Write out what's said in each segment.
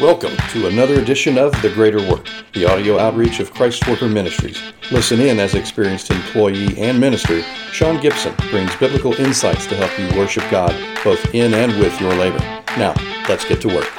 Welcome to another edition of The Greater Work, the audio outreach of Christ Worker Ministries. Listen in as experienced employee and minister, Sean Gibson brings biblical insights to help you worship God, both in and with your labor. Now, let's get to work.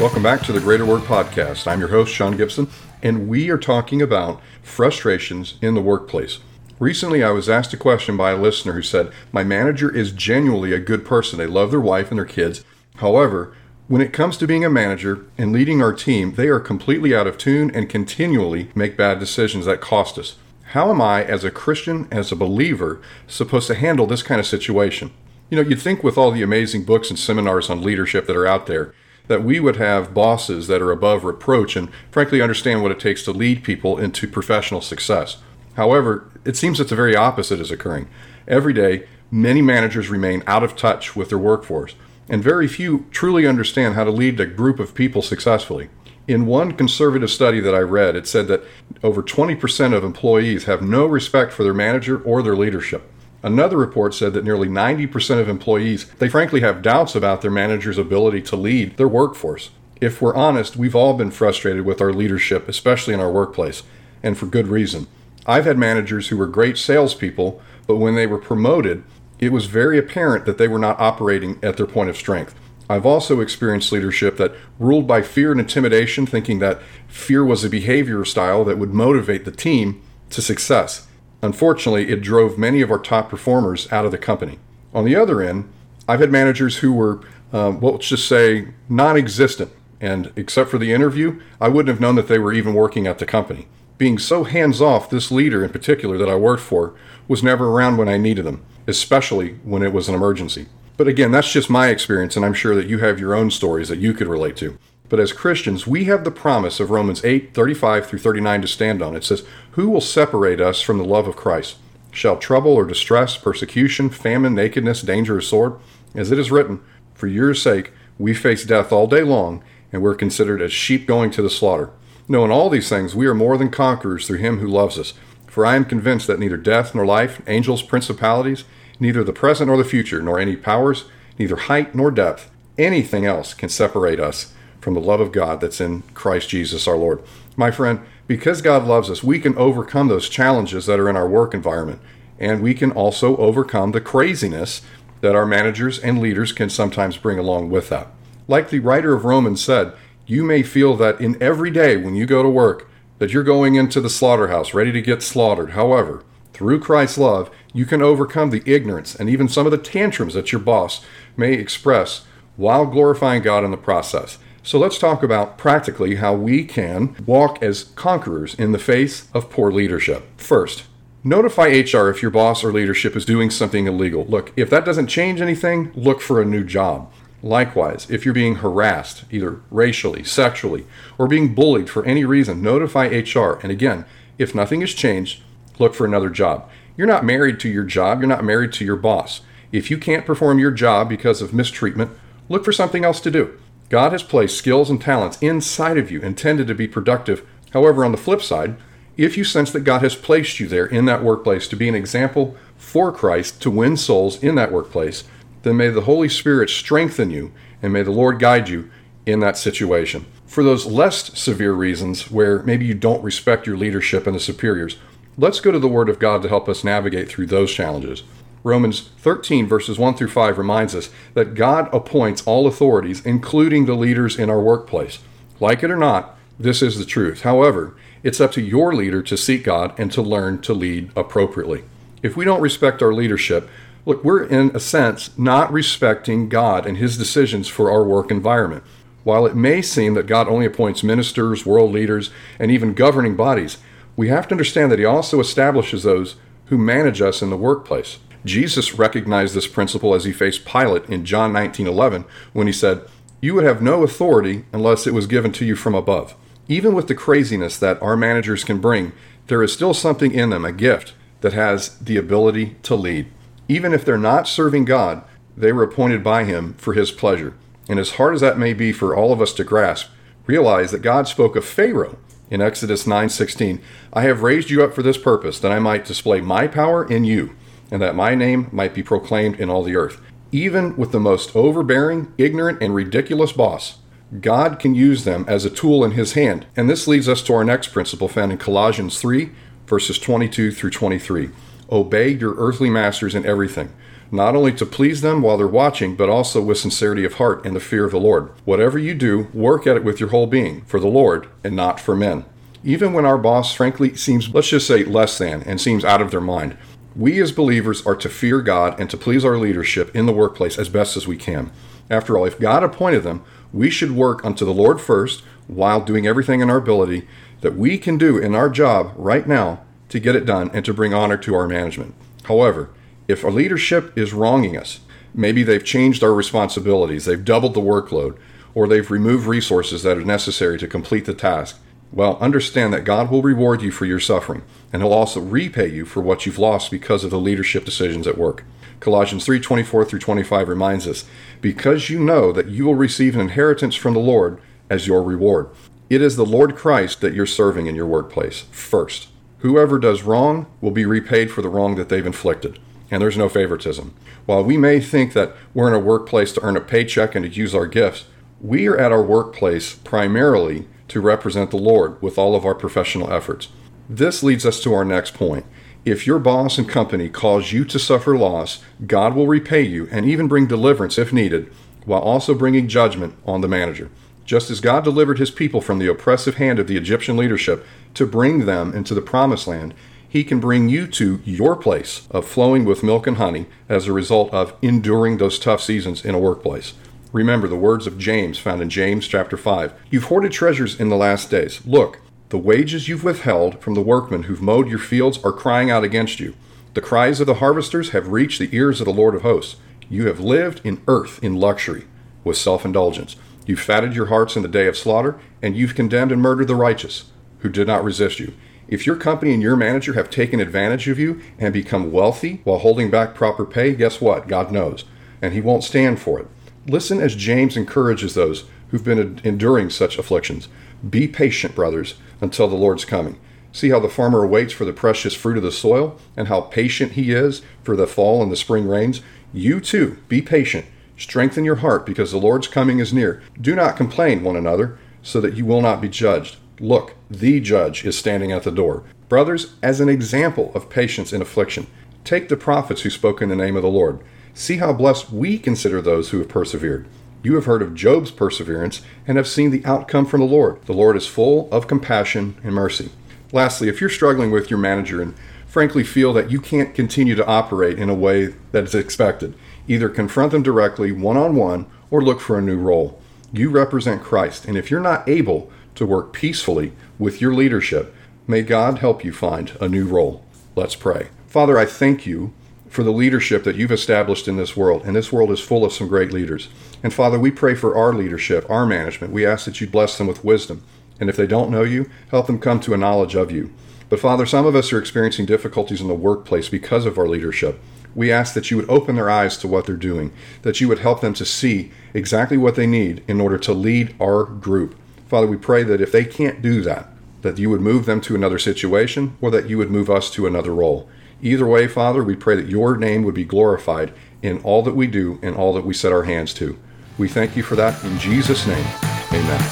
Welcome back to the Greater Work Podcast. I'm your host, Sean Gibson, and we are talking about frustrations in the workplace. Recently, I was asked a question by a listener who said, "My manager is genuinely a good person. They love their wife and their kids. However, when it comes to being a manager and leading our team, they are completely out of tune and continually make bad decisions that cost us. How am I, as a Christian, as a believer, supposed to handle this kind of situation?" You know, you'd think with all the amazing books and seminars on leadership that are out there, that we would have bosses that are above reproach and frankly understand what it takes to lead people into professional success. However, it seems that the very opposite is occurring. Every day, many managers remain out of touch with their workforce, and very few truly understand how to lead a group of people successfully. In one conservative study that I read, it said that over 20% of employees have no respect for their manager or their leadership. Another report said that nearly 90% of employees, they frankly have doubts about their manager's ability to lead their workforce. If we're honest, we've all been frustrated with our leadership, especially in our workplace, and for good reason. I've had managers who were great salespeople, but when they were promoted, it was very apparent that they were not operating at their point of strength. I've also experienced leadership that ruled by fear and intimidation, thinking that fear was a behavior style that would motivate the team to success. Unfortunately, it drove many of our top performers out of the company. On the other end, I've had managers who were, let's just say, non-existent. And except for the interview, I wouldn't have known that they were even working at the company. Being so hands-off, this leader in particular that I worked for was never around when I needed them, especially when it was an emergency. But again, that's just my experience, and I'm sure that you have your own stories that you could relate to. But as Christians, we have the promise of Romans 8:35 through 39 to stand on. It says, "Who will separate us from the love of Christ? Shall trouble or distress, persecution, famine, nakedness, danger, or sword? As it is written, for your sake we face death all day long, and we're considered as sheep going to the slaughter. No, in all these things we are more than conquerors through him who loves us. For I am convinced that neither death nor life, angels, principalities, neither the present nor the future, nor any powers, neither height nor depth, anything else can separate us from the love of God that's in Christ Jesus our Lord." My friend, because God loves us, we can overcome those challenges that are in our work environment, and we can also overcome the craziness that our managers and leaders can sometimes bring along with that. Like the writer of Romans said, you may feel that in every day when you go to work, that you're going into the slaughterhouse, ready to get slaughtered. However, through Christ's love, you can overcome the ignorance and even some of the tantrums that your boss may express while glorifying God in the process. So let's talk about practically how we can walk as conquerors in the face of poor leadership. First, notify HR if your boss or leadership is doing something illegal. Look, if that doesn't change anything, look for a new job. Likewise, if you're being harassed, either racially, sexually, or being bullied for any reason, notify HR. And again, if nothing has changed, look for another job. You're not married to your job. You're not married to your boss. If you can't perform your job because of mistreatment, look for something else to do. God has placed skills and talents inside of you intended to be productive. However, on the flip side, if you sense that God has placed you there in that workplace to be an example for Christ, to win souls in that workplace, then may the Holy Spirit strengthen you and may the Lord guide you in that situation. For those less severe reasons where maybe you don't respect your leadership and the superiors, let's go to the Word of God to help us navigate through those challenges. Romans 13 verses 1 through 5 reminds us that God appoints all authorities, including the leaders in our workplace. Like it or not, this is the truth. However, it's up to your leader to seek God and to learn to lead appropriately. If we don't respect our leadership, look, we're in a sense not respecting God and His decisions for our work environment. While it may seem that God only appoints ministers, world leaders, and even governing bodies, we have to understand that He also establishes those who manage us in the workplace. Jesus recognized this principle as he faced Pilate in John 19:11 when he said, "You would have no authority unless it was given to you from above." Even with the craziness that our managers can bring, there is still something in them, a gift, that has the ability to lead. Even if they're not serving God, they were appointed by Him for His pleasure. And as hard as that may be for all of us to grasp, realize that God spoke of Pharaoh in Exodus 9:16, I have raised you up for this purpose, that I might display my power in you, and that my name might be proclaimed in all the earth. Even with the most overbearing, ignorant, and ridiculous boss, God can use them as a tool in his hand. And this leads us to our next principle found in Colossians 3, verses 22 through 23. Obey your earthly masters in everything, not only to please them while they're watching, but also with sincerity of heart and the fear of the Lord. Whatever you do, work at it with your whole being, for the Lord and not for men. Even when our boss, frankly, seems, let's just say, less than, and seems out of their mind, we as believers are to fear God and to please our leadership in the workplace as best as we can. After all, if God appointed them, we should work unto the Lord first, while doing everything in our ability that we can do in our job right now to get it done and to bring honor to our management. However, if our leadership is wronging us, maybe they've changed our responsibilities, they've doubled the workload, or they've removed resources that are necessary to complete the task, well, understand that God will reward you for your suffering, and he'll also repay you for what you've lost because of the leadership decisions at work. Colossians 3:24 through 25 reminds us, because you know that you will receive an inheritance from the Lord as your reward. It is the Lord Christ that you're serving in your workplace first. Whoever does wrong will be repaid for the wrong that they've inflicted. And there's no favoritism. While we may think that we're in a workplace to earn a paycheck and to use our gifts, we are at our workplace primarily to represent the Lord with all of our professional efforts. This leads us to our next point. If your boss and company cause you to suffer loss, God will repay you and even bring deliverance if needed, while also bringing judgment on the manager. Just as God delivered his people from the oppressive hand of the Egyptian leadership to bring them into the promised land, he can bring you to your place of flowing with milk and honey as a result of enduring those tough seasons in a workplace. Remember the words of James found in James chapter 5. You've hoarded treasures in the last days. Look, the wages you've withheld from the workmen who've mowed your fields are crying out against you. The cries of the harvesters have reached the ears of the Lord of hosts. You have lived in earth in luxury with self-indulgence. You've fatted your hearts in the day of slaughter, and you've condemned and murdered the righteous who did not resist you. If your company and your manager have taken advantage of you and become wealthy while holding back proper pay, guess what? God knows, and he won't stand for it. Listen as James encourages those who've been enduring such afflictions. Be patient, brothers, until the Lord's coming. See how the farmer waits for the precious fruit of the soil and how patient he is for the fall and the spring rains. You too, be patient. Strengthen your heart because the Lord's coming is near. Do not complain one another so that you will not be judged. Look, the judge is standing at the door. Brothers, as an example of patience in affliction, take the prophets who spoke in the name of the Lord. See how blessed we consider those who have persevered. You have heard of Job's perseverance and have seen the outcome from the Lord. The Lord is full of compassion and mercy. Lastly, if you're struggling with your manager and frankly feel that you can't continue to operate in a way that is expected, either confront them directly, one-on-one, or look for a new role. You represent Christ, and if you're not able to work peacefully with your leadership, may God help you find a new role. Let's pray. Father, I thank you for the leadership that you've established in this world, and this world is full of some great leaders. And Father, we pray for our leadership, our management. We ask that you bless them with wisdom, and if they don't know you, help them come to a knowledge of you. But Father, some of us are experiencing difficulties in the workplace because of our leadership. We ask that you would open their eyes to what they're doing, that you would help them to see exactly what they need in order to lead our group. Father, we pray that if they can't do that, that you would move them to another situation or that you would move us to another role. Either way, Father, we pray that your name would be glorified in all that we do and all that we set our hands to. We thank you for that in Jesus' name. Amen.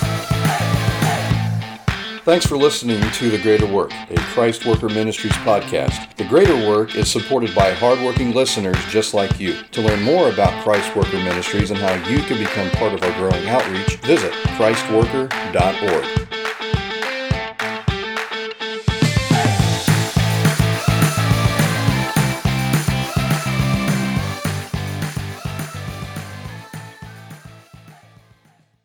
Thanks for listening to The Greater Work, a Christ Worker Ministries podcast. The Greater Work is supported by hardworking listeners just like you. To learn more about Christ Worker Ministries and how you can become part of our growing outreach, visit Christworker.org.